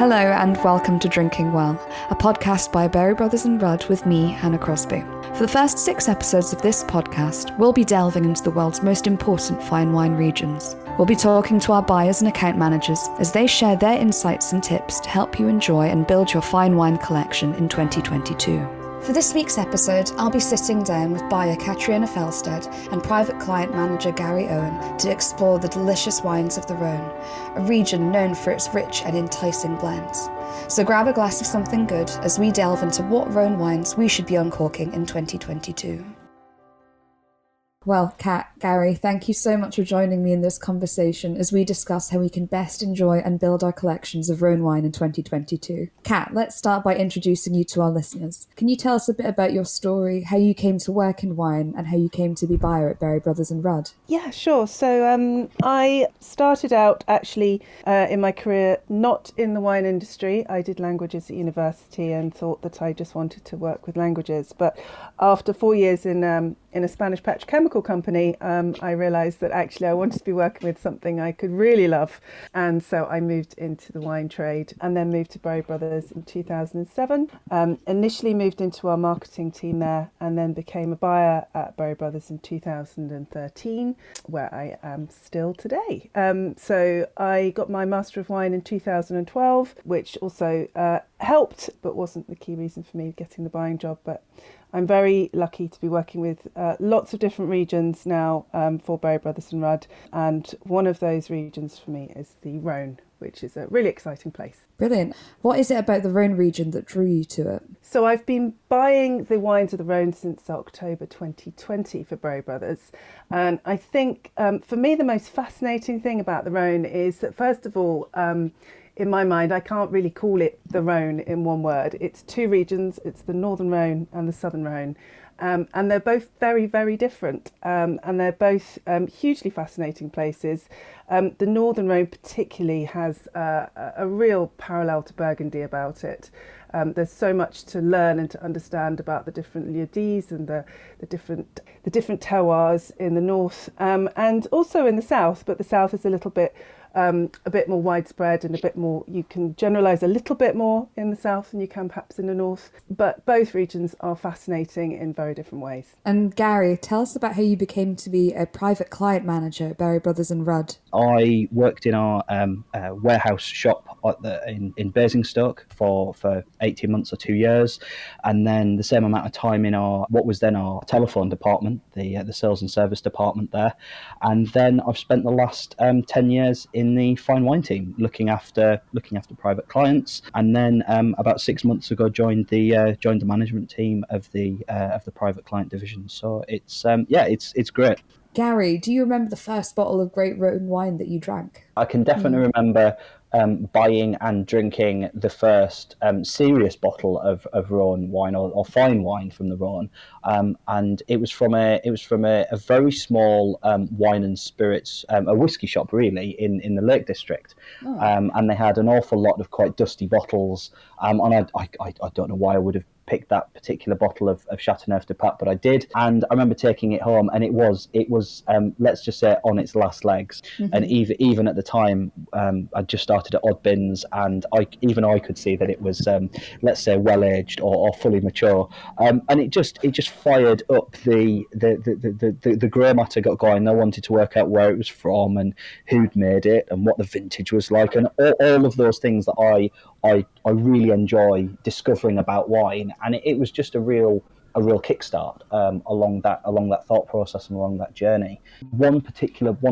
Hello and welcome to Drinking Well, a podcast by Berry Brothers and Rudd with me, Hannah Crosby. For the first 6 episodes of this podcast, we'll be delving into the world's most important fine wine regions. We'll be talking to our buyers and account managers as they share their insights and tips to help you enjoy and build your fine wine collection in 2022. For this week's episode, I'll be sitting down with buyer Catriona Felstead and private client manager Gary Owen to explore the delicious wines of the Rhône, a region known for its rich and enticing blends. So grab a glass of something good as we delve into what Rhône wines we should be uncorking in 2022. Well, Kat, Gary, thank you so much for joining me in this conversation as we discuss how we can best enjoy and build our collections of Rhône wine in 2022. Kat, let's start by introducing you to our listeners. Can you tell us a bit about your story, how you came to work in wine and how you came to be buyer at Berry Brothers and Rudd? Yeah, sure. So I started out actually in my career not in the wine industry. I did languages at university and thought that I just wanted to work with languages. But after 4 years in a Spanish petrochemical company, I realised that actually I wanted to be working with something I could really love. And so I moved into the wine trade and then moved to Berry Brothers in 2007. Initially moved into our marketing team there and then became a buyer at Berry Brothers in 2013, where I am still today. So I got my Master of Wine in 2012, which also helped, but wasn't the key reason for me getting the buying job. But I'm very lucky to be working with lots of different regions now for Berry Brothers and Rudd, and one of those regions for me is the Rhône, which is a really exciting place. Brilliant. What is it about the Rhône region that drew you to it? So I've been buying the wines of the Rhône since October 2020 for Berry Brothers. And I think for me, the most fascinating thing about the Rhône is that, first of all, in my mind, I can't really call it the Rhône in one word. It's 2 regions. It's the Northern Rhône and the Southern Rhône. And they're both very, very different. And they're both hugely fascinating places. The Northern Rhône particularly has a real parallel to Burgundy about it. There's so much to learn and to understand about the different lieux-dits and the different terroirs in the north and also in the south. But the south is a bit more widespread and a bit more, you can generalise a little bit more in the south than you can perhaps in the north. But both regions are fascinating in very different ways. And Gary, tell us about how you became to be a private client manager at Berry Brothers and Rudd. I worked in our warehouse shop in Basingstoke for 18 months or 2 years, and then the same amount of time in what was then our telephone department, the sales and service department there. And then I've spent the last 10 years in the fine wine team, looking after private clients, and then about 6 months ago joined the management team of the private client division. So it's great. Gary, do you remember the first bottle of great Rhône wine that you drank? I can definitely remember buying and drinking the first serious bottle of Rhône wine or fine wine from the Rhône, and it was from a very small wine and spirits a whiskey shop really in the Lake District. Oh. And they had an awful lot of quite dusty bottles, and I don't know why I would have picked that particular bottle of Châteauneuf-du-Pape, but I did, and I remember taking it home, and it was let's just say on its last legs. Mm-hmm. And even at the time, I just started at odd bins, and I could see that it was let's say well aged or fully mature, and it just fired up the grey matter got going. I wanted to work out where it was from and who'd made it and what the vintage was like, and all of those things that I really enjoy discovering about wine, and it was just a real kickstart along that thought process and along that journey. One bottle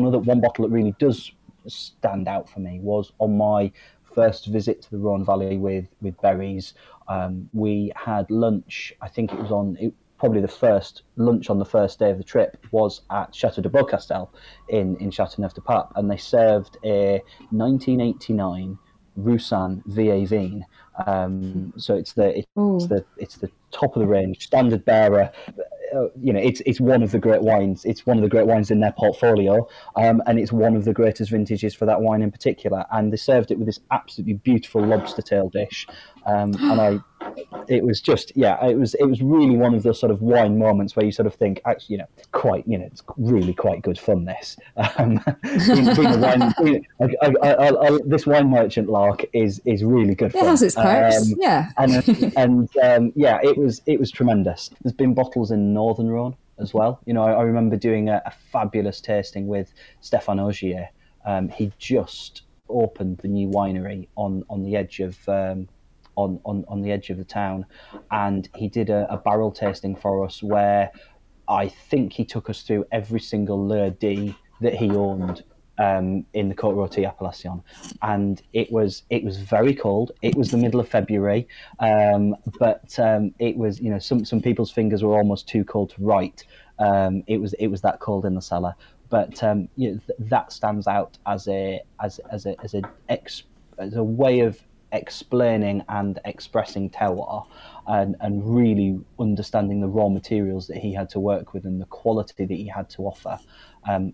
that really does stand out for me was on my first visit to the Rhône Valley with Berries. We had lunch. I think it was on. It, probably the first lunch on the first day of the trip was at Château de Beaucastel in Châteauneuf-du-Pape, and they served a 1989 Roussan Vavin. So it's the top of the range standard bearer. You know, it's one of the great wines. It's one of the great wines in their portfolio, and it's one of the greatest vintages for that wine in particular. And they served it with this absolutely beautiful lobster tail dish, and it was really one of those sort of wine moments where you sort of think, actually, you know, it's really quite good fun. This this wine merchant lark is really good fun. It has its perks, it was tremendous. There's been bottles in Northern Rhône as well. You know, I remember doing a fabulous tasting with Stéphane Ogier. He just opened the new winery on the edge of the town, and he did a barrel tasting for us where I think he took us through every single Lieux-dits that he owned in the Côte-Rôtie appellation, and it was very cold. It was the middle of February, but it was, you know, some people's fingers were almost too cold to write. It was that cold in the cellar, but you know, that stands out as a way of explaining and expressing terroir, and really understanding the raw materials that he had to work with and the quality that he had to offer.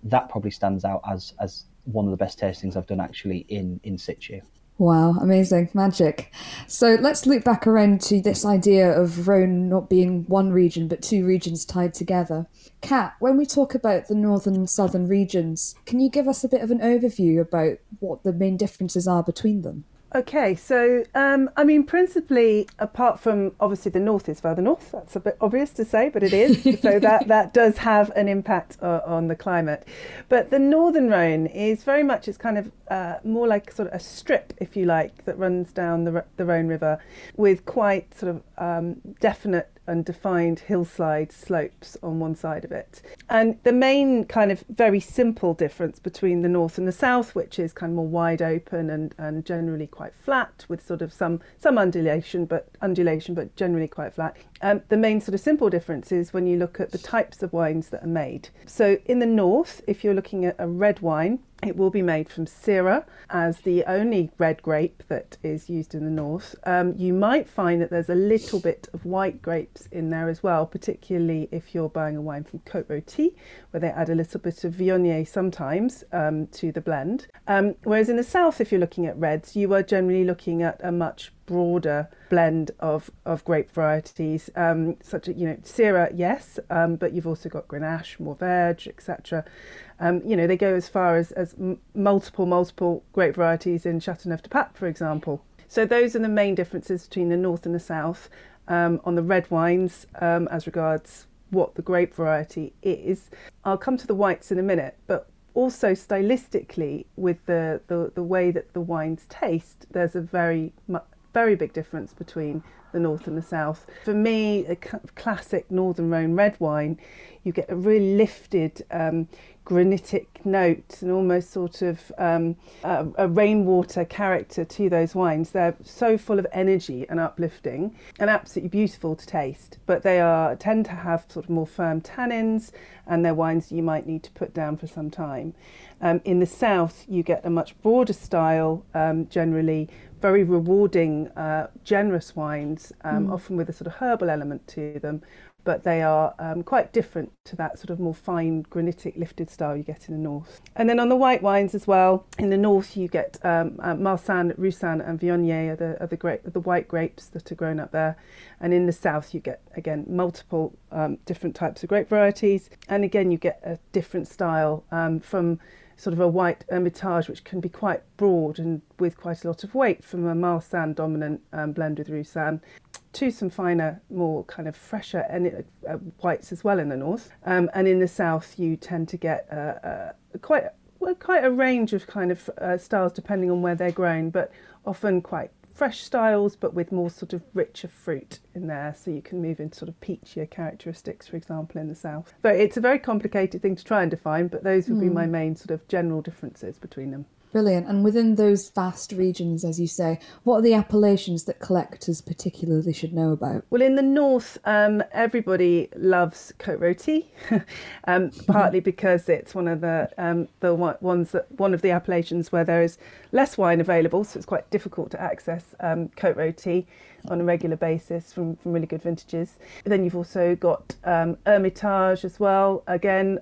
That probably stands out as one of the best tastings I've done actually in situ. Wow, amazing, magic. So let's loop back around to this idea of Rhône not being one region, but two regions tied together. Kat, when we talk about the northern and southern regions, can you give us a bit of an overview about what the main differences are between them? Okay, so, I mean, principally, apart from, obviously, the north is further north. That's a bit obvious to say, but it is. So that does have an impact on the climate. But the northern Rhône is very much, it's kind of more like sort of a strip, if you like, that runs down the Rhône River with quite sort of definite and defined hillside slopes on one side of it. And the main kind of very simple difference between the north and the south, which is kind of more wide open and generally quite flat with sort of some undulation but generally quite flat. The main sort of simple difference is when you look at the types of wines that are made. So in the north, if you're looking at a red wine, it will be made from Syrah as the only red grape that is used in the north. You might find that there's a little bit of white grapes in there as well, particularly if you're buying a wine from Côte-Rôtie, where they add a little bit of Viognier sometimes to the blend. Whereas in the south, if you're looking at reds, you are generally looking at a much broader blend of grape varieties, such as, you know, Syrah, yes, but you've also got Grenache, Mourvedre, etc. You know, they go as far as multiple grape varieties in Châteauneuf-du-Pape, for example. So those are the main differences between the north and the south on the red wines as regards what the grape variety is. I'll come to the whites in a minute, but also stylistically with the way that the wines taste, there's a very big difference between the north and the south. For me, a classic Northern Rhône red wine, you get a really lifted granitic note and almost sort of a rainwater character to those wines. They're so full of energy and uplifting and absolutely beautiful to taste, but they tend to have sort of more firm tannins, and they're wines you might need to put down for some time. In the south, you get a much broader style, generally very rewarding, generous wines, often with a sort of herbal element to them, but they are quite different to that sort of more fine granitic lifted style you get in the north. And then on the white wines as well, in the north you get Marsan, Roussan and Viognier are the white grapes that are grown up there. And in the south you get, again, multiple different types of grape varieties. And again, you get a different style from sort of a white Hermitage, which can be quite broad and with quite a lot of weight, from a Marsan dominant blend with Roussan, to some finer, more kind of fresher and whites as well in the north. And in the south, you tend to get quite a range of kind of styles depending on where they're grown, but often quite fresh styles, but with more sort of richer fruit in there, so you can move into sort of peachier characteristics, for example, in the south. So it's a very complicated thing to try and define, but those would be my main sort of general differences between them. Brilliant. And within those vast regions, as you say, what are the appellations that collectors particularly should know about? Well, in the north, everybody loves Côte-Rôtie, partly because it's one of the ones that one of the appellations where there is less wine available, so it's quite difficult to access Côte-Rôtie on a regular basis from really good vintages. Then you've also got Hermitage as well. Again,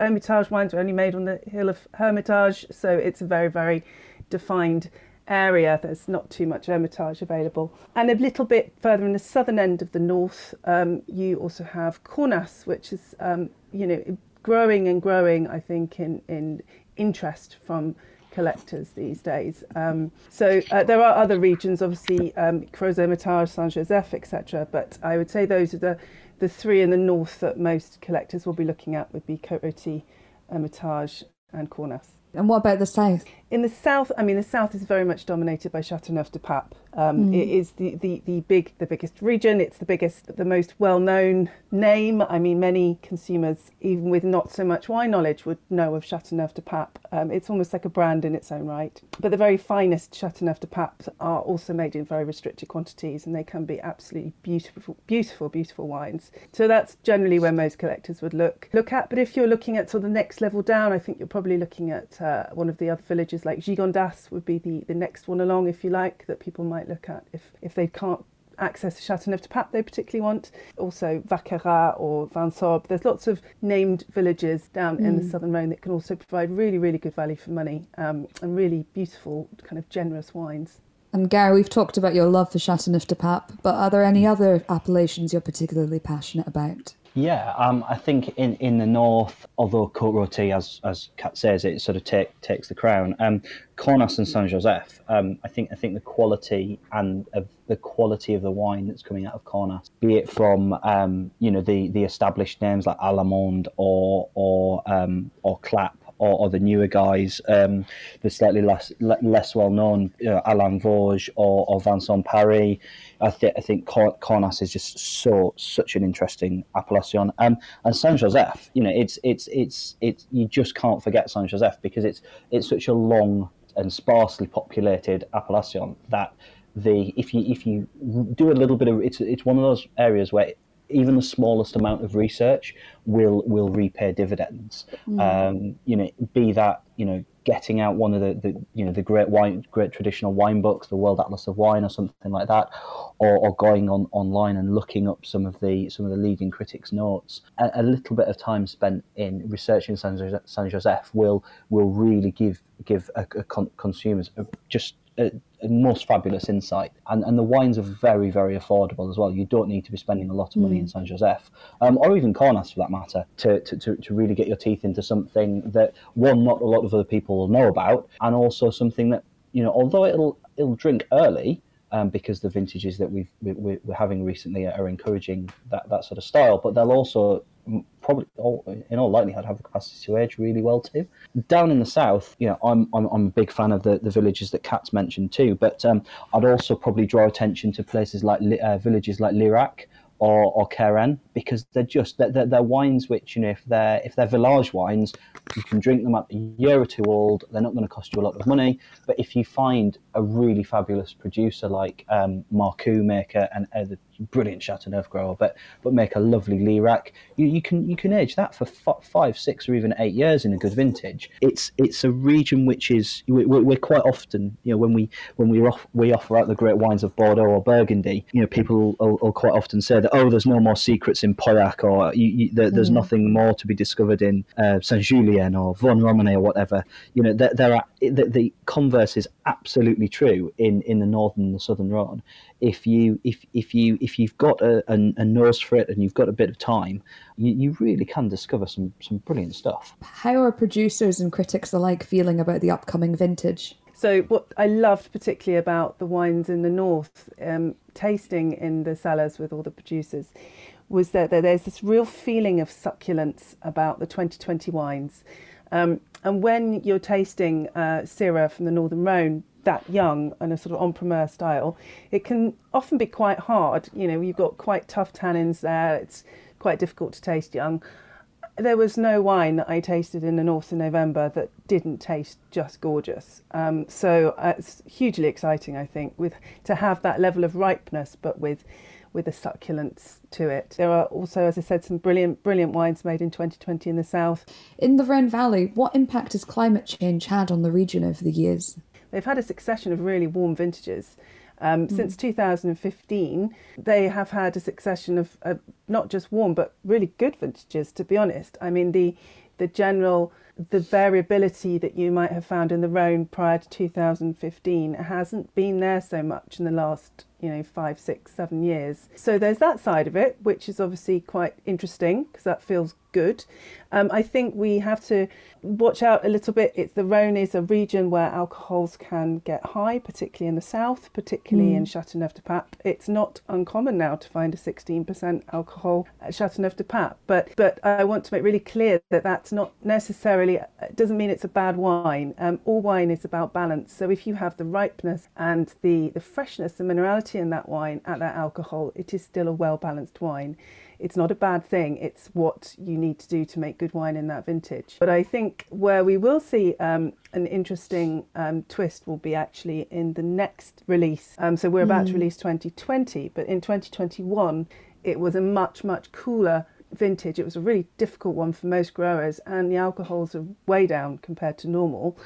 Hermitage wines are only made on the hill of Hermitage, so it's a very, very defined area. There's not too much Hermitage available. And a little bit further in the southern end of the north, you also have Cornas, which is, growing and growing, I think, in interest from collectors these days. So there are other regions, obviously, Clos des Papes, Saint-Joseph, etc. But I would say those are the three in the north that most collectors will be looking at, would be Côte-Rôtie, Hermitage and Cornas. And what about the south? In the south, the south is very much dominated by Châteauneuf-du-Pape. It is the biggest region. It's the most well-known name. Many consumers, even with not so much wine knowledge, would know of Châteauneuf-du-Pape. It's almost like a brand in its own right. But the very finest Châteauneuf-du-Pape are also made in very restricted quantities, and they can be absolutely beautiful, beautiful, beautiful wines. So that's generally where most collectors would look at. But if you're looking at sort of the next level down, I think you're probably looking at one of the other villages, like Gigondas would be the next one along, if you like, that people might look at if they can't access the Châteauneuf-du-Pape they particularly want. Also Vaqueras or Vinsorbe. There's lots of named villages down in the Southern Rhône that can also provide really, really good value for money and really beautiful, kind of generous wines. And Gary, we've talked about your love for Châteauneuf-du-Pape, but are there any other appellations you're particularly passionate about? Yeah, I think in the north, although Côte-Rôtie, as Kat says, it sort of takes the crown. Cornas and Saint-Joseph, I think the quality of the wine that's coming out of Cornas, be it from the established names like Alamond or Clap, or the newer guys, the slightly less well-known, Alain Vosges or Vincent Paris. I think Cornas is just such an interesting appellation. And Saint-Joseph, it's you just can't forget Saint-Joseph, because it's such a long and sparsely populated appellation that if you do a little bit of it's one of those areas where even the smallest amount of research will repay dividends. Be that getting out one of the great traditional wine books, the World Atlas of Wine or something like that, or going online and looking up some of the leading critics' notes. A little bit of time spent in researching Saint-Joseph will really give consumers just a most fabulous insight, and the wines are very, very affordable as well. You don't need to be spending a lot of money in Saint-Joseph or even Cornas for that matter to really get your teeth into something that, one, not a lot of other people will know about, and also something that, although it'll drink early, because the vintages that we're having recently are encouraging that sort of style, but they'll also probably, in all likelihood, have the capacity to age really well too. Down in the south, I'm a big fan of the villages that Kat's mentioned too, but I'd also probably draw attention to places like villages like Lirac or Keren, because they're wines which, if they're village wines, you can drink them up a year or two old. They're not going to cost you a lot of money. But if you find a really fabulous producer like Marcoux make the brilliant Chateauneuf grower, but make a lovely Lirac, you can age that for 5, 6, or even 8 years in a good vintage. It's a region which is we're quite often, when we offer out the great wines of Bordeaux or Burgundy, people will quite often say that, oh, there's no more secrets in Pauillac, or there's nothing more to be discovered in Saint-Julien or Vaughan-Romanois or whatever. The converse is absolutely true in the northern and the southern Rhône. If you've got a nose for it and you've got a bit of time, you really can discover some brilliant stuff. How are producers and critics alike feeling about the upcoming vintage? So what I loved particularly about the wines in the north, tasting in the cellars with all the producers, was that there's this real feeling of succulence about the 2020 wines. And when you're tasting Syrah from the Northern Rhône, that young and a sort of en-primeur style, it can often be quite hard. You've got quite tough tannins there. It's quite difficult to taste young. there was no wine that I tasted in the north in November that didn't taste just gorgeous. So it's hugely exciting, I think, to have that level of ripeness, but with a succulence to it. There are also, as I said, some brilliant wines made in 2020 in the south. In the Rhône Valley, what impact has climate change had on the region over the years? They've had a succession of really warm vintages. Since 2015, they have had a succession of not just warm, but really good vintages, to be honest. I mean, the variability that you might have found in the Rhône prior to 2015 hasn't been there so much in the last, 5, 6, 7 years. So there's that side of it, which is obviously quite interesting because that feels good. I think we have to watch out a little bit. The Rhône is a region where alcohols can get high, particularly in the south, particularly in Châteauneuf-du-Pape. It's not uncommon now to find a 16% alcohol at Châteauneuf-du-Pape, but I want to make really clear that that's not necessarily, it doesn't mean it's a bad wine. All wine is about balance. So if you have the ripeness and the freshness, the minerality in that wine at that alcohol, it is still a well-balanced wine. It's not a bad thing. It's what you need to do to make good wine in that vintage. But I think where we will see an interesting twist will be actually in the next release. So we're about to release 2020, but in 2021, it was a much, much cooler vintage. It was a really difficult one for most growers, and the alcohols are way down compared to normal,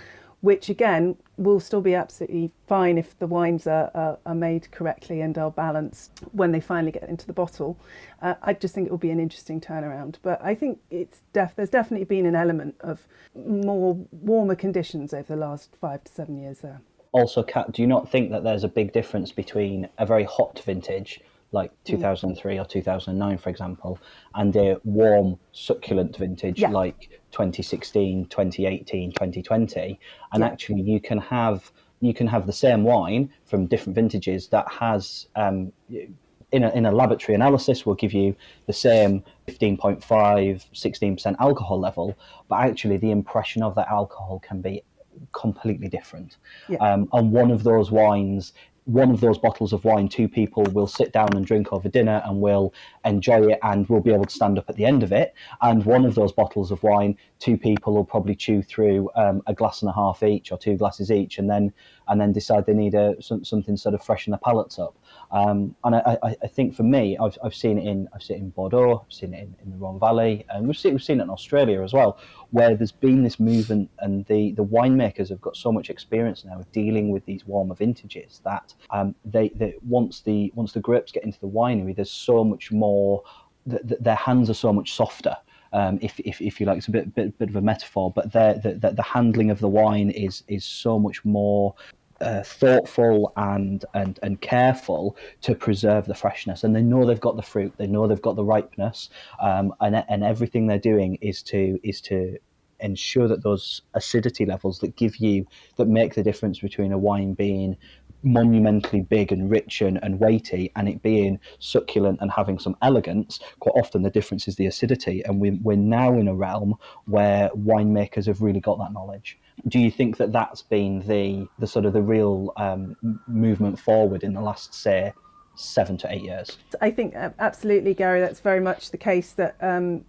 which again will still be absolutely fine if the wines are made correctly and are balanced when they finally get into the bottle. I just think it will be an interesting turnaround. But I think there's definitely been an element of warmer conditions over the last 5 to 7 years there. Also, Kat, do you not think that there's a big difference between a very hot vintage like 2003 or 2009, for example, and a warm, succulent vintage like 2016, 2018, 2020, and actually you can have the same wine from different vintages that has in a laboratory analysis will give you the same 15.5, 16% alcohol level, but actually the impression of that alcohol can be completely different. Yeah. And one of those bottles of wine, two people will sit down and drink over dinner and will enjoy it and will be able to stand up at the end of it. And one of those bottles of wine, two people will probably chew through a glass and a half each or 2 glasses each and then decide they need something sort of freshen their palates up. And I think for me, I've seen it in Bordeaux, I've seen it in the Rhône Valley, and we've seen it in Australia as well, where there's been this move and the winemakers have got so much experience now of dealing with these warmer vintages that once the grapes get into the winery, there's so much more. Their hands are so much softer. If you like, it's a bit of a metaphor, but the handling of the wine is so much more thoughtful and careful to preserve the freshness. And they know they've got the fruit, they know they've got the ripeness, and everything they're doing is to ensure that those acidity levels that make the difference between a wine being monumentally big and rich and weighty and it being succulent and having some elegance. Quite often the difference is the acidity, and we're now in a realm where winemakers have really got that knowledge. Do you think that that's been the sort of the real movement forward in the last, say, 7 to 8 years? I think absolutely, Gary, that's very much the case, that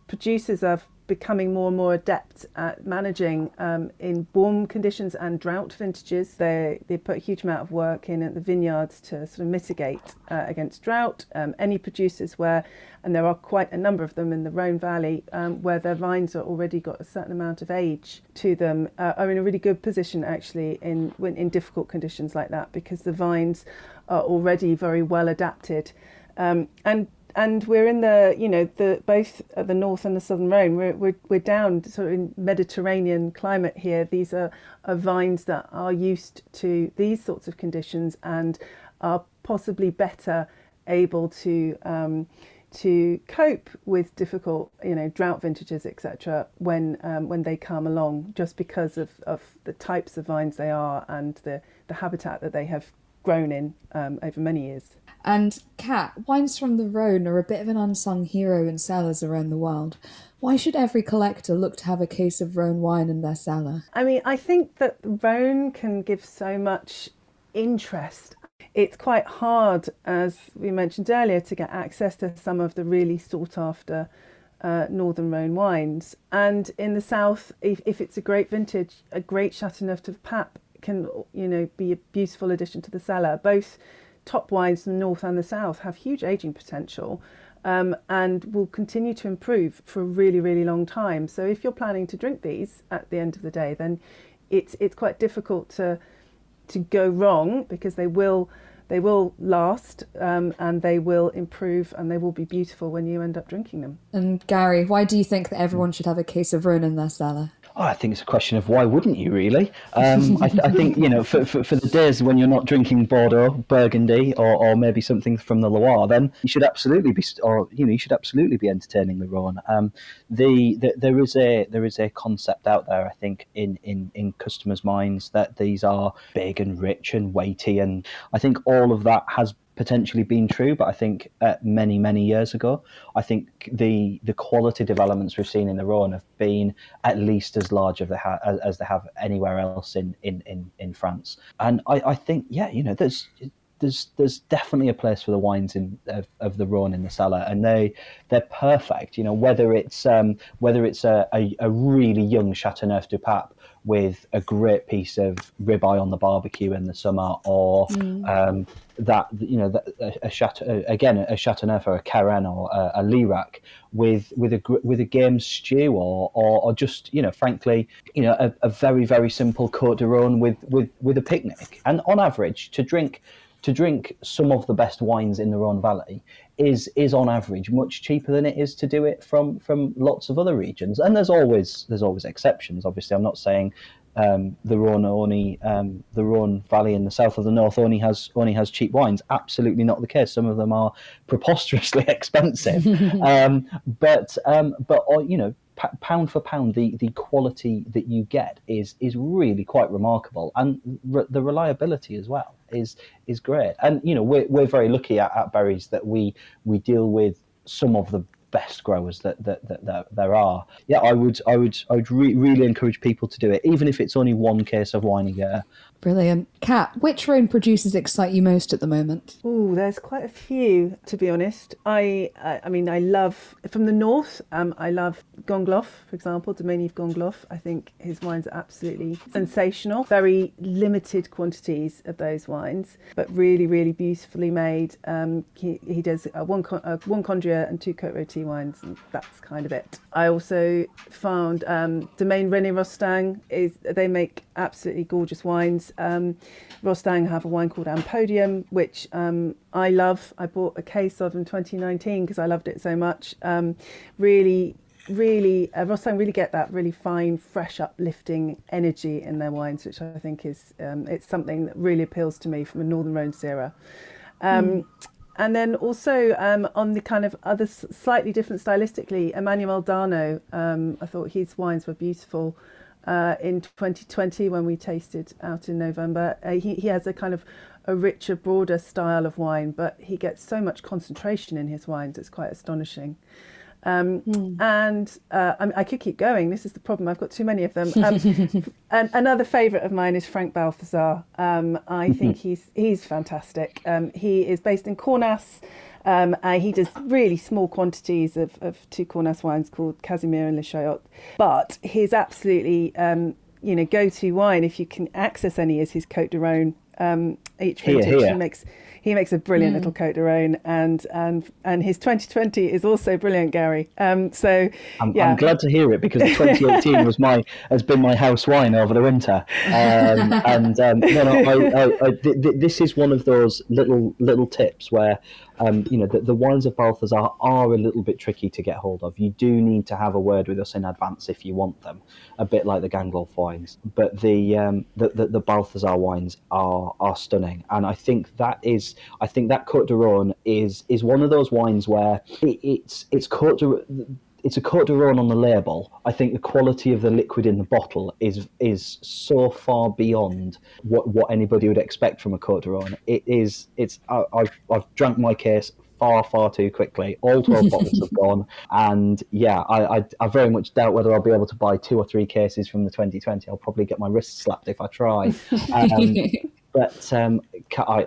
producers are becoming more and more adept at managing in warm conditions and drought vintages. They put a huge amount of work in at the vineyards to sort of mitigate against drought. Any producers and there are quite a number of them in the Rhône Valley, where their vines are already got a certain amount of age to them, are in a really good position actually in difficult conditions like that, because the vines are already very well adapted. And we're in both the north and the southern Rhône. We're down sort of in Mediterranean climate here. These are vines that are used to these sorts of conditions and are possibly better able to cope with difficult, drought vintages, etc. When they come along, just because of the types of vines they are and the habitat that they have grown in over many years. And Kat, wines from the Rhône are a bit of an unsung hero in cellars around the world. Why should every collector look to have a case of Rhône wine in their cellar? I mean, I think that Rhône can give so much interest. It's quite hard, as we mentioned earlier, to get access to some of the really sought after northern Rhone wines. And in the south, if it's a great vintage, a great Châteauneuf-du-Pape can, you know, be a beautiful addition to the cellar. Both top wines from the north and the south have huge aging potential, and will continue to improve for a really, really long time. So if you're planning to drink these at the end of the day, then it's quite difficult to go wrong, because they will last, and they will improve, and they will be beautiful when you end up drinking them. And Gary, why do you think that everyone should have a case of Rhône in their cellar? Oh, I think it's a question of why wouldn't you, really? I think, you know, for the days when you're not drinking Bordeaux, Burgundy, or maybe something from the Loire, then you should absolutely be, or, you know, you should absolutely be entertaining the Rhône. There is a concept out there, I think, in customers' minds that these are big and rich and weighty, and I think all of that has potentially been true, but I think many years ago, I think the quality developments we've seen in the Rhône have been at least as large as they have anywhere else in France. And I think, yeah, you know, there's definitely a place for the wines of the Rhône in the cellar, and they're perfect. You know, whether it's a really young Châteauneuf-du-Pape with a great piece of ribeye on the barbecue in the summer, or a Châteauneuf or a Carène or a Lirac with a game stew, or just, you know, frankly, you know, a very, very simple Côte du Rhône with a picnic. And on average, to drink some of the best wines in the Rhône Valley is on average much cheaper than it is to do it from lots of other regions. And there's always exceptions. Obviously, I'm not saying the Rhône Valley in the south of the north only has cheap wines. Absolutely not the case. Some of them are preposterously expensive. But you know, pound for pound, the quality that you get is really quite remarkable, and the reliability as well is great. And, you know, we're very lucky at Berry's that we deal with some of the best growers that there are. Yeah, I would really encourage people to do it, even if it's only one case of wine a year. Brilliant. Kat, which Rhône producers excite you most at the moment? Oh, there's quite a few, to be honest. I love, from the north, I love Gongloff, for example, Domaine Gonon. I think his wines are absolutely sensational. Very limited quantities of those wines, but really, really beautifully made. He does one Condria and two Côte-Rôtie wines, and that's kind of it. I also found Domaine René Rostang. They make absolutely gorgeous wines. Rostang have a wine called Ampodium, which I love. I bought a case of in 2019 because I loved it so much. Rostang really get that really fine, fresh, uplifting energy in their wines, which I think is it's something that really appeals to me from a Northern Rhone Syrah. And then also on the kind of other slightly different stylistically, Emmanuel Darno, I thought his wines were beautiful. In 2020, when we tasted out in November, he has a kind of a richer, broader style of wine, but he gets so much concentration in his wines, it's quite astonishing. I could keep going. This is the problem. I've got too many of them. And another favourite of mine is Frank Balthazar. I think he's fantastic. He is based in Cornas. He does really small quantities of two Cornas wines called Casimir and Le Chaillot. But his absolutely, go-to wine, if you can access any, is his Côte du Rhône. Each vintage he makes a brilliant little Côte du Rhône, and his 2020 is also brilliant, Gary. I'm glad to hear it, because 2018 has been my house wine over the winter. This is one of those little tips where the wines of Balthazar are a little bit tricky to get hold of. You do need to have a word with us in advance if you want them, a bit like the Gangloff wines. But the Balthazar wines are stunning, and I think that Côte du Rhône is one of those wines where it's Côte du Rhône. It's a Côte du Rhône on the label. I think the quality of the liquid in the bottle is so far beyond what anybody would expect from a Côte du Rhône. I've drank my case far too quickly. All 12 bottles have gone, and yeah, I very much doubt whether I'll be able to buy 2 or 3 cases from the 2020. I'll probably get my wrist slapped if I try. But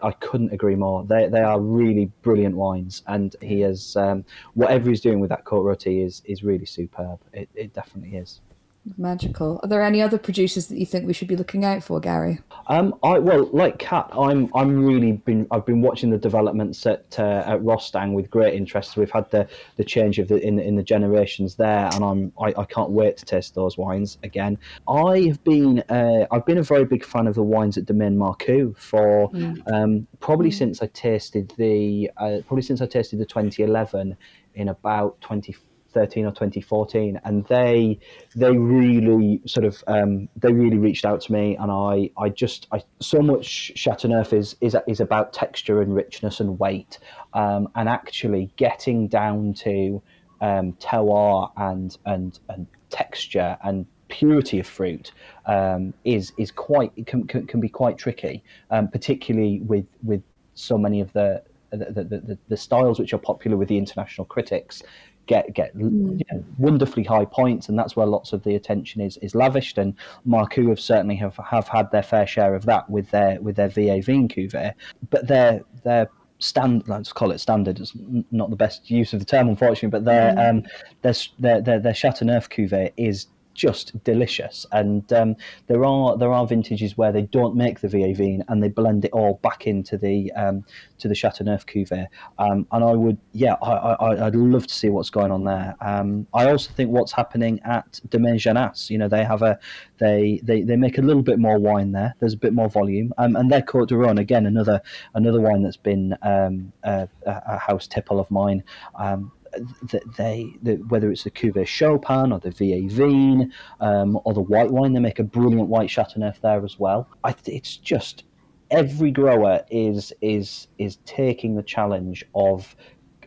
I couldn't agree more. They are really brilliant wines, and he has whatever he's doing with that Côte-Rôtie is really superb. It definitely is. Magical. Are there any other producers that you think we should be looking out for, Gary? Like Kat, I've been watching the developments at Rostang with great interest. We've had the change of the generations there, and I can't wait to taste those wines again. I've been a very big fan of the wines at Domaine Marcoux for probably since I tasted the 2011 in about 2013 or 2014, and they really sort of they really reached out to me, and I so much Chateauneuf is about texture and richness and weight, and actually getting down to terroir and texture and purity of fruit can be quite tricky, particularly with so many of the styles which are popular with the international critics. Get you know, wonderfully high points, and that's where lots of the attention is lavished. And Marcoux have certainly had their fair share of that with their VA Vin cuvée, but their standard, let's call it standard, it's not the best use of the term, unfortunately, but their Chateauneuf cuvée is just delicious, and there are vintages where they don't make the VA Vin and they blend it all back into the Chateauneuf cuvée, and I'd love to see what's going on there. I also think what's happening at Domaine Gonon, you know, they make a little bit more wine there. There's a bit more volume, and their Côtes du Rhône, again, another wine that's been a house tipple of mine. Whether it's the Cuvée Chopin or the VA Vin or the white wine, they make a brilliant white Chateauneuf there as well. It's just every grower is taking the challenge of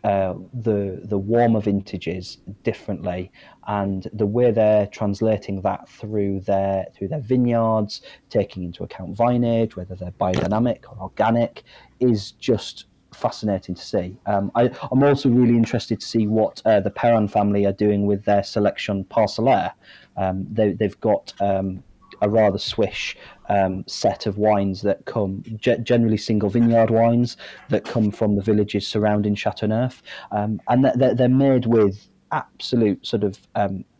the warmer vintages differently, and the way they're translating that through their vineyards, taking into account vinage, whether they're biodynamic or organic, is just fascinating to see. I'm also really interested to see what the Perrin family are doing with their Selection Parcellaire. They've got a rather swish set of wines that come generally single vineyard wines that come from the villages surrounding Chateauneuf, and they're made with absolute sort of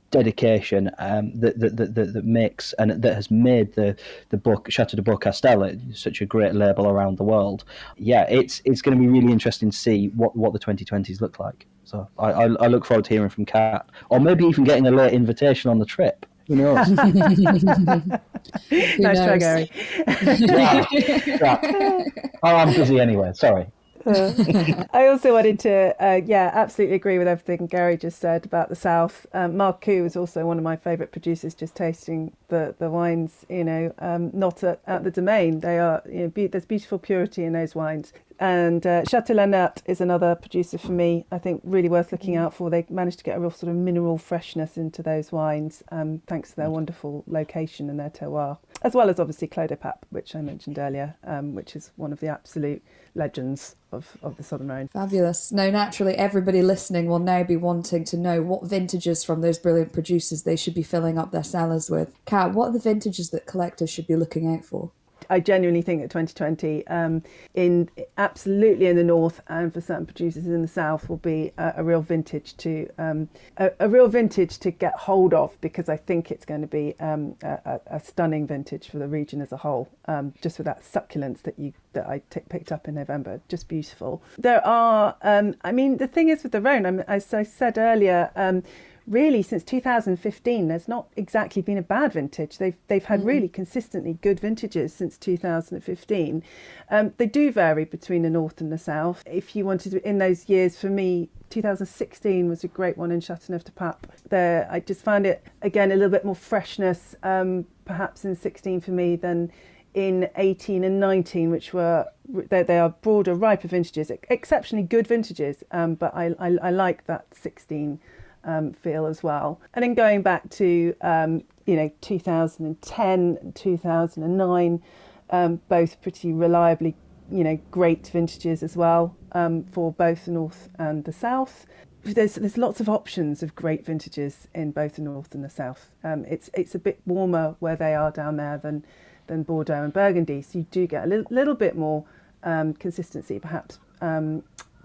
dedication that makes and that has made the book Château de Beaucastel such a great label around the world. Yeah, it's going to be really interesting to see what the 2020s look like. So I look forward to hearing from Kat, or maybe even getting a late invitation on the trip. Who knows? Nice try, Gary. Oh, I'm busy anyway. Sorry. I also wanted to, absolutely agree with everything Gary just said about the South. Marcoux was also one of my favourite producers. Just tasting the wines, you know, not at the Domaine. They are, you know, there's beautiful purity in those wines. And Château La Nerthe is another producer for me, I think, really worth looking out for. They managed to get a real sort of mineral freshness into those wines, thanks to their wonderful location and their terroir, as well as obviously Clos des Papes, which I mentioned earlier, which is one of the absolute legends of the Southern Rhone. Fabulous. No, naturally, everybody listening will now be wanting to know what vintages from those brilliant producers they should be filling up their cellars with. Kat, what are the vintages that collectors should be looking out for? I genuinely think that 2020 in the north, and for certain producers in the south, will be a real vintage to get hold of, because I think it's going to be a stunning vintage for the region as a whole, just with that succulence that I picked up in November. Just beautiful. There are the thing is with the Rhone, as I said earlier, really, since 2015, there's not exactly been a bad vintage. They've had really consistently good vintages since 2015. They do vary between the north and the south. If you wanted to, in those years, for me, 2016 was a great one in Châteauneuf-du-Pape. There, I just found it again a little bit more freshness, perhaps in 16 for me than in 18 and 19, which were they are broader, riper vintages, exceptionally good vintages. But I like that 16. Feel as well. And then going back to 2010 and 2009, both pretty reliably, you know, great vintages as well, for both the north and the south. There's lots of options of great vintages in both the north and the south. It's a bit warmer where they are down there than than Bordeaux and Burgundy. So you do get a little bit more consistency, perhaps,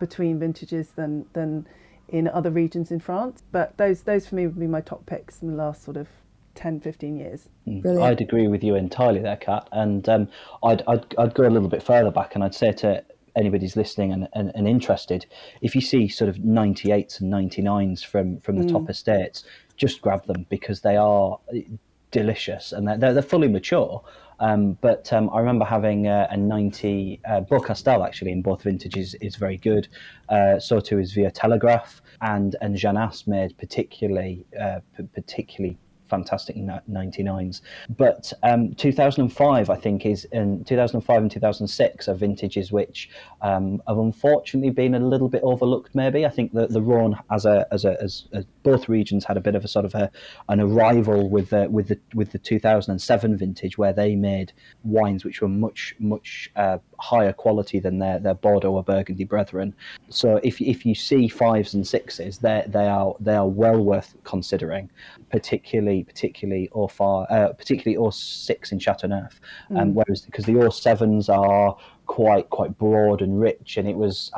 between vintages than in other regions in France. But those for me would be my top picks in the last sort of 10, 15 years. Brilliant. I'd agree with you entirely there, Kat. And I'd go a little bit further back, and I'd say to anybody's listening and interested, if you see sort of 98s and 99s from the top estates, just grab them, because they are delicious and they're fully mature. I remember having a 90 Beaucastel, actually, in both vintages is very good. So too is Via Telegraph, and Janas made particularly fantastic 99s. But 2005, I think, is in 2005 and 2006 are vintages which have unfortunately been a little bit overlooked. Maybe I think that the Rhône, as both regions, had a bit of a sort of an arrival with the 2007 vintage, where they made wines which were much higher quality than their Bordeaux or Burgundy brethren. So if you see 5s and 6s, they are well worth considering, particularly 06 in Châteauneuf, whereas because the 07s are quite broad and rich, and it was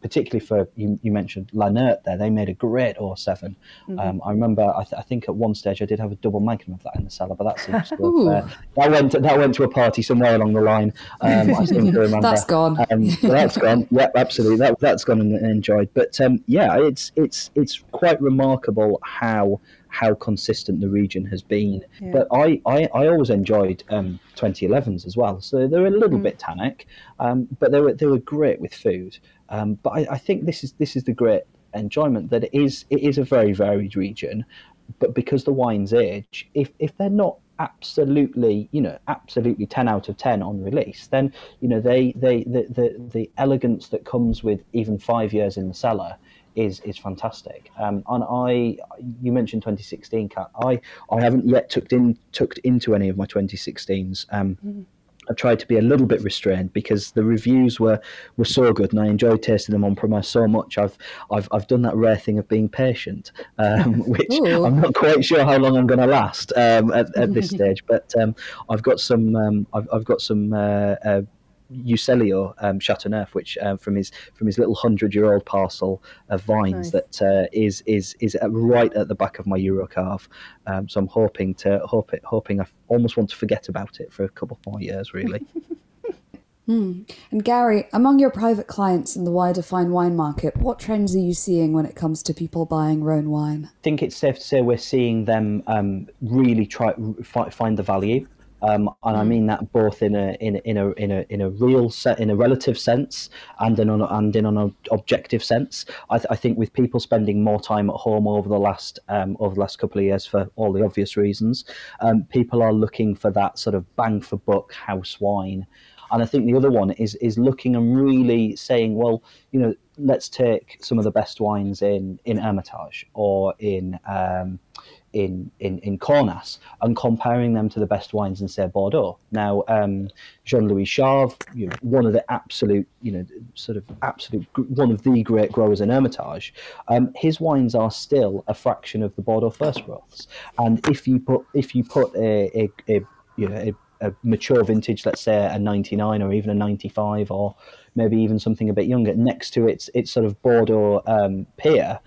particularly for you mentioned La Nerthe there, they made a great 07. I remember I think at one stage I did have a double magnum of that in the cellar, but that seems to have, that went to a party somewhere along the line. I seem to remember that's gone. Yep, absolutely, that's gone and enjoyed. But it's quite remarkable how consistent the region has been. Yeah. But I always enjoyed 2011s as well. So they're a little bit tannic, but they were great with food. But I think this is the great enjoyment, that it is a very varied region. But because the wines age, if they're not absolutely 10 out of 10 on release, then the elegance that comes with even 5 years in the cellar is fantastic. And you mentioned 2016, Kat. I haven't yet tucked into any of my 2016s. I tried to be a little bit restrained because the reviews were so good, and I enjoyed tasting them on promo so much. I've done that rare thing of being patient, which I'm not quite sure how long I'm going to last at this stage. But I've got some Ucellio Chateauneuf, which from his little 100-year-old parcel of vines, nice. That is right at the back of my Eurocarve. So I'm hoping I almost want to forget about it for a couple more years, really. And Gary, among your private clients in the wider fine wine market, what trends are you seeing when it comes to people buying Rhône wine? I think it's safe to say we're seeing them really try find the value. And I mean that both in a relative sense and in an objective sense. I think with people spending more time at home over the last couple of years, for all the obvious reasons, people are looking for that sort of bang for buck house wine. And I think the other one is looking and really saying, well, let's take some of the best wines in Hermitage or in Cornas and comparing them to the best wines in, say, Bordeaux. Now, Jean-Louis Chave, one of the one of the great growers in Hermitage, his wines are still a fraction of the Bordeaux first growths. And if you put a mature vintage, let's say a 99 or even a 95 or maybe even something a bit younger, next to its sort of Bordeaux peer,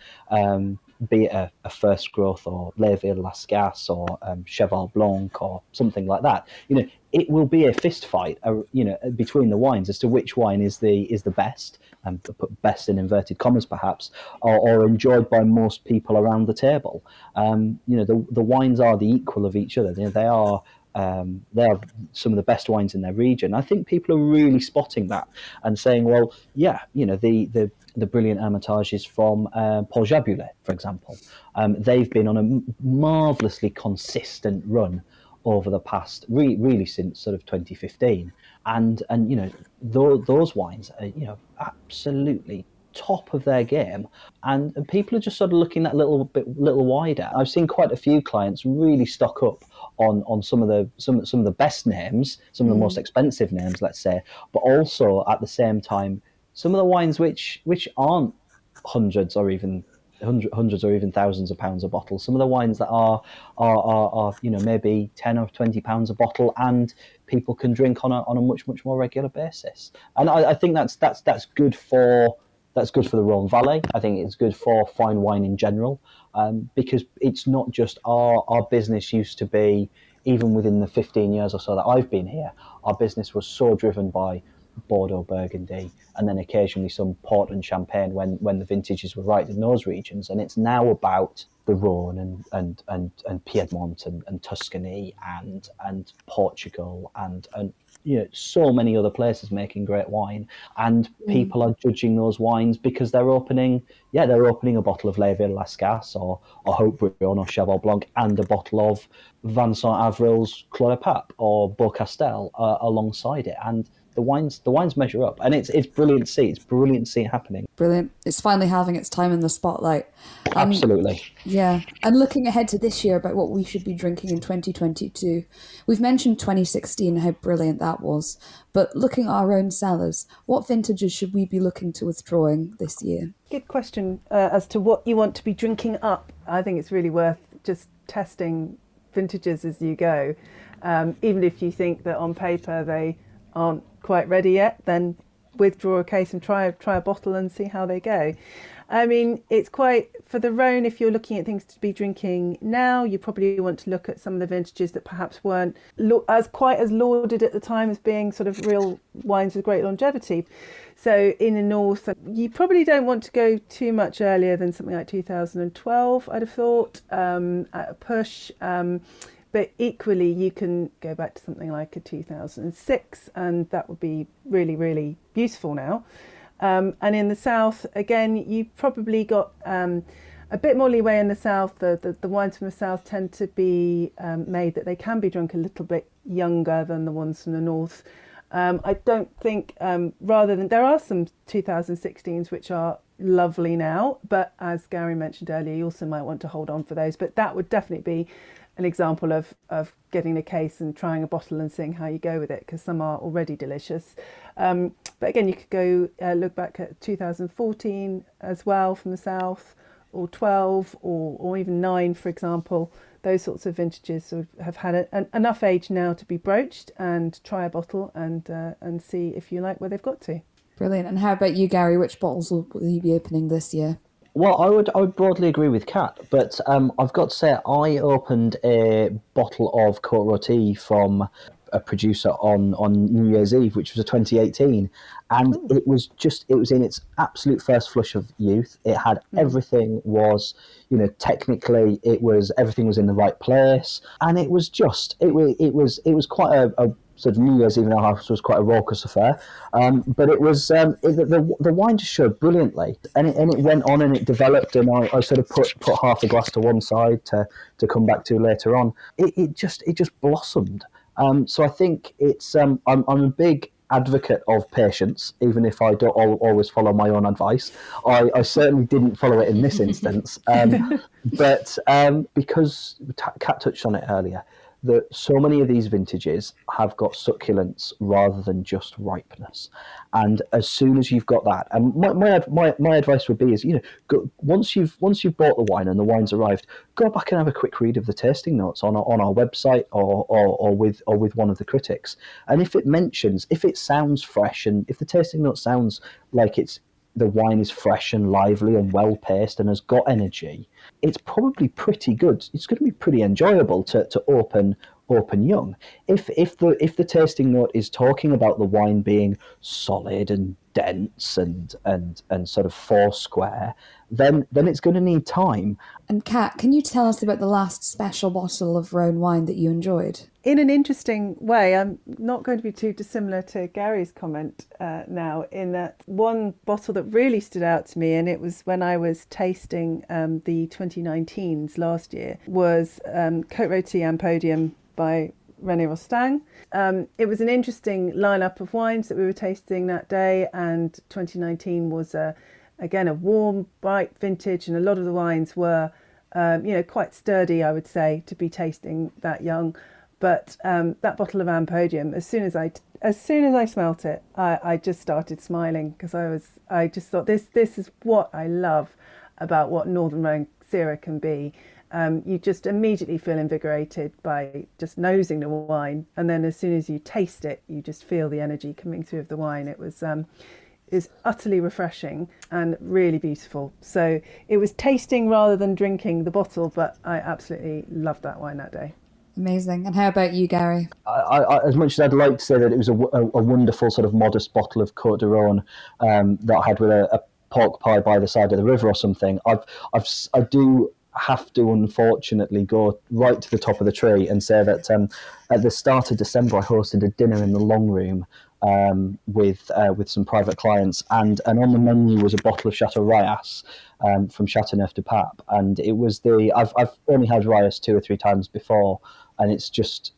be it a first growth or Léoville-Las Cases or Cheval Blanc or something like that, it will be a fist fight, between the wines as to which wine is the best, and put best in inverted commas perhaps, or enjoyed by most people around the table. The wines are the equal of each other. They are some of the best wines in their region. I think people are really spotting that and saying, well, yeah, the brilliant Hermitage is from Paul Jaboulet, for example. They've been on a marvelously consistent run over the past, really since sort of 2015. And those wines are, absolutely top of their game, and people are just sort of looking that little wider. I've seen quite a few clients really stock up on some of the best names, some of the most expensive names, let's say, but also at the same time some of the wines which aren't hundreds or even hundreds or even thousands of pounds a bottle. Some of the wines that are you know, maybe £10 or £20 a bottle, and people can drink on a much more regular basis. And I think that's good for. That's good for the Rhône Valley. I think it's good for fine wine in general, because it's not just our business used to be, even within the 15 years or so that I've been here, our business was so driven by Bordeaux, Burgundy, and then occasionally some Port and Champagne when the vintages were right in those regions. And it's now about the Rhône and Piedmont and Tuscany and Portugal and you know, so many other places making great wine, and people are judging those wines because they're opening a bottle of Léoville-Las Cases or Haute-Brion or Cheval Blanc and a bottle of Vincent Avril's Clos des Papes or Beaucastel alongside it, and the wines measure up, and it's brilliant to see. It's brilliant to see it happening. Brilliant. It's finally having its time in the spotlight. Absolutely. Yeah. And looking ahead to this year about what we should be drinking in 2022, we've mentioned 2016, how brilliant that was. But looking at our own cellars, what vintages should we be looking to withdrawing this year? Good question as to what you want to be drinking up. I think it's really worth just testing vintages as you go. Even if you think that on paper they aren't quite ready yet, then withdraw a case and try a bottle and see how they go. I mean, it's quite, for the Rhône, if you're looking at things to be drinking now, you probably want to look at some of the vintages that perhaps weren't as lauded at the time as being sort of real wines with great longevity. So in the north, you probably don't want to go too much earlier than something like 2012, I'd have thought, at a push. But equally, you can go back to something like a 2006, and that would be really, really useful now. And in the south, again, you probably got a bit more leeway in the south. The wines from the south tend to be made that they can be drunk a little bit younger than the ones from the north. I don't think, there are some 2016s which are lovely now, but as Gary mentioned earlier, you also might want to hold on for those. But that would definitely be an example of getting a case and trying a bottle and seeing how you go with it, because some are already delicious. But again, you could go look back at 2014 as well from the south, or 12 or even 9, for example. Those sorts of vintages sort of have had enough age now to be broached, and try a bottle and see if you like where they've got to. Brilliant. And how about you, Gary? Which bottles will you be opening this year? Well, I would broadly agree with Kat, but I've got to say I opened a bottle of Côte-Rôtie from a producer on New Year's Eve, which was a 2018, and it was in its absolute first flush of youth. It had everything was, you know, technically it was, everything was in the right place, and it was just it was quite a sort of New Year's Eve in our house was quite a raucous affair, but it was the wine just showed brilliantly, and it went on and it developed, and I sort of put half a glass to one side to come back to later on. It just blossomed. So I think it's I'm a big advocate of patience, even if I don't always follow my own advice. I certainly didn't follow it in this instance, but because Kat touched on it earlier, that so many of these vintages have got succulence rather than just ripeness. And as soon as you've got that, and my advice would be is, you know, go, once you've bought the wine and the wine's arrived, go back and have a quick read of the tasting notes on our website or with one of the critics. And if it sounds fresh, and if the tasting note sounds like the wine is fresh and lively and well-paced and has got energy, it's probably pretty good. It's going to be pretty enjoyable to open young. If the tasting note is talking about the wine being solid and dense and sort of four square, then it's going to need time. And Kat, can you tell us about the last special bottle of Rhône wine that you enjoyed? In an interesting way, I'm not going to be too dissimilar to Gary's comment now, in that one bottle that really stood out to me, and it was when I was tasting the 2019s last year, was Côte-Rôtie Ampodium by René Rostang. It was an interesting lineup of wines that we were tasting that day, and 2019 was a warm, bright vintage, and a lot of the wines were quite sturdy, I would say, to be tasting that young. But that bottle of Ampodium, as soon as I smelt it, I just started smiling, because I just thought this is what I love. about what Northern Rhone Syrah can be, you just immediately feel invigorated by just nosing the wine, and then as soon as you taste it, you just feel the energy coming through of the wine. It was is utterly refreshing and really beautiful. So it was tasting rather than drinking the bottle, but I absolutely loved that wine that day. Amazing. And how about you, Gary? I, as much as I'd like to say that it was a wonderful sort of modest bottle of Côte du Rhône that I had with a pork pie by the side of the river or something, I do have to unfortunately go right to the top of the tree and say that at the start of December I hosted a dinner in the long room with some private clients, and on the menu was a bottle of Château Rayas from Châteauneuf-du-Pape, and it was I've only had Rayas two or three times before, and it's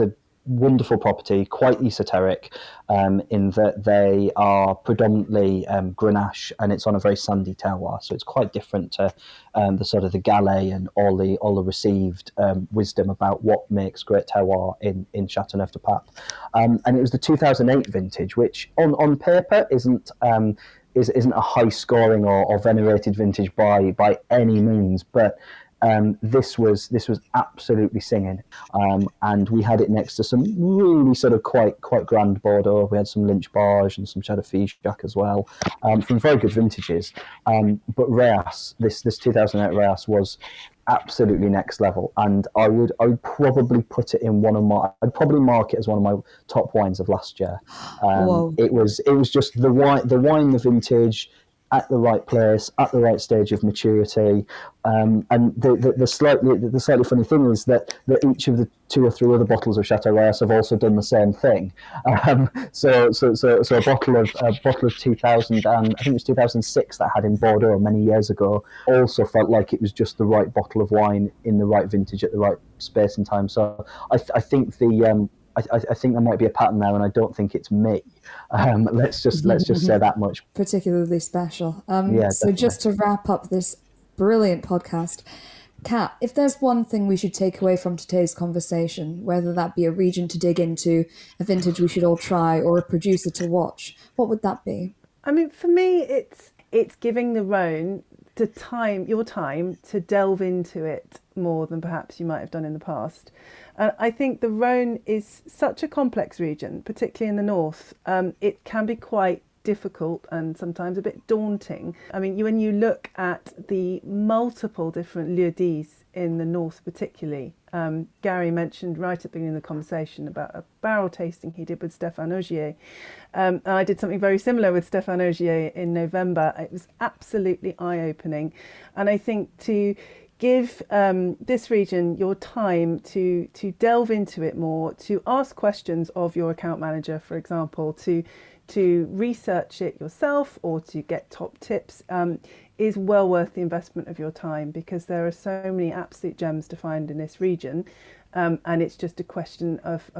a wonderful property, quite esoteric, in that they are predominantly Grenache, and it's on a very sandy terroir, so it's quite different to the sort of the Galais and all the received wisdom about what makes great terroir in Châteauneuf-du-Pape. And it was the 2008 vintage, which on paper isn't a high scoring or venerated vintage by any means, but this was absolutely singing, and we had it next to some really sort of quite grand Bordeaux. We had some Lynch Barge and some Cheddar Figeac as well, from very good vintages. But Rayas, this 2008 Rayas was absolutely next level, and I would probably put it in I'd probably mark it as one of my top wines of last year. It was just the wine, the vintage, at the right place, at the right stage of maturity, and the slightly funny thing is that each of the two or three other bottles of Chateau Rayas have also done the same thing. So a bottle of 2000, and I think it was 2006 that I had in Bordeaux many years ago, also felt like it was just the right bottle of wine in the right vintage at the right space and time. So I think there might be a pattern there, and I don't think it's me. Let's just say that much. Particularly special. So just to wrap up this brilliant podcast, Kat, if there's one thing we should take away from today's conversation, whether that be a region to dig into, a vintage we should all try, or a producer to watch, what would that be? I mean, for me, it's giving the Rhone your time to delve into it more than perhaps you might have done in the past. I think the Rhône is such a complex region, particularly in the north. It can be quite difficult and sometimes a bit daunting. I mean, when you look at the multiple different lieux-dits in the north particularly, Gary mentioned right at the beginning of the conversation about a barrel tasting he did with Stéphane Ogier. And I did something very similar with Stéphane Ogier in November. It was absolutely eye-opening. And I think to give this region your time to delve into it more, to ask questions of your account manager, for example, to research it yourself or to get top tips is well worth the investment of your time, because there are so many absolute gems to find in this region, and it's just a question of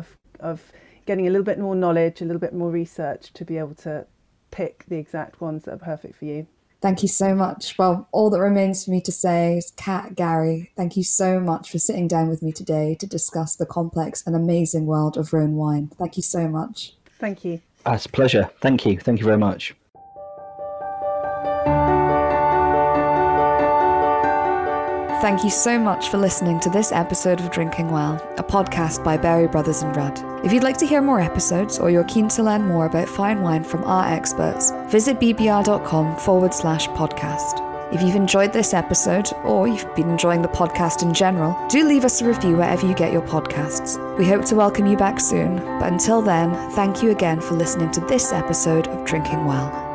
getting a little bit more knowledge, a little bit more research to be able to pick the exact ones that are perfect for you. Thank you so much. Well, all that remains for me to say is, Kat, Gary, thank you so much for sitting down with me today to discuss the complex and amazing world of Rhone wine. Thank you so much. Thank you. It's a pleasure. Thank you. Thank you very much. Thank you so much for listening to this episode of Drinking Well, a podcast by Berry Brothers and Rudd. If you'd like to hear more episodes or you're keen to learn more about fine wine from our experts, visit bbr.com/podcast. If you've enjoyed this episode, or you've been enjoying the podcast in general, do leave us a review wherever you get your podcasts. We hope to welcome you back soon, but until then, thank you again for listening to this episode of Drinking Well.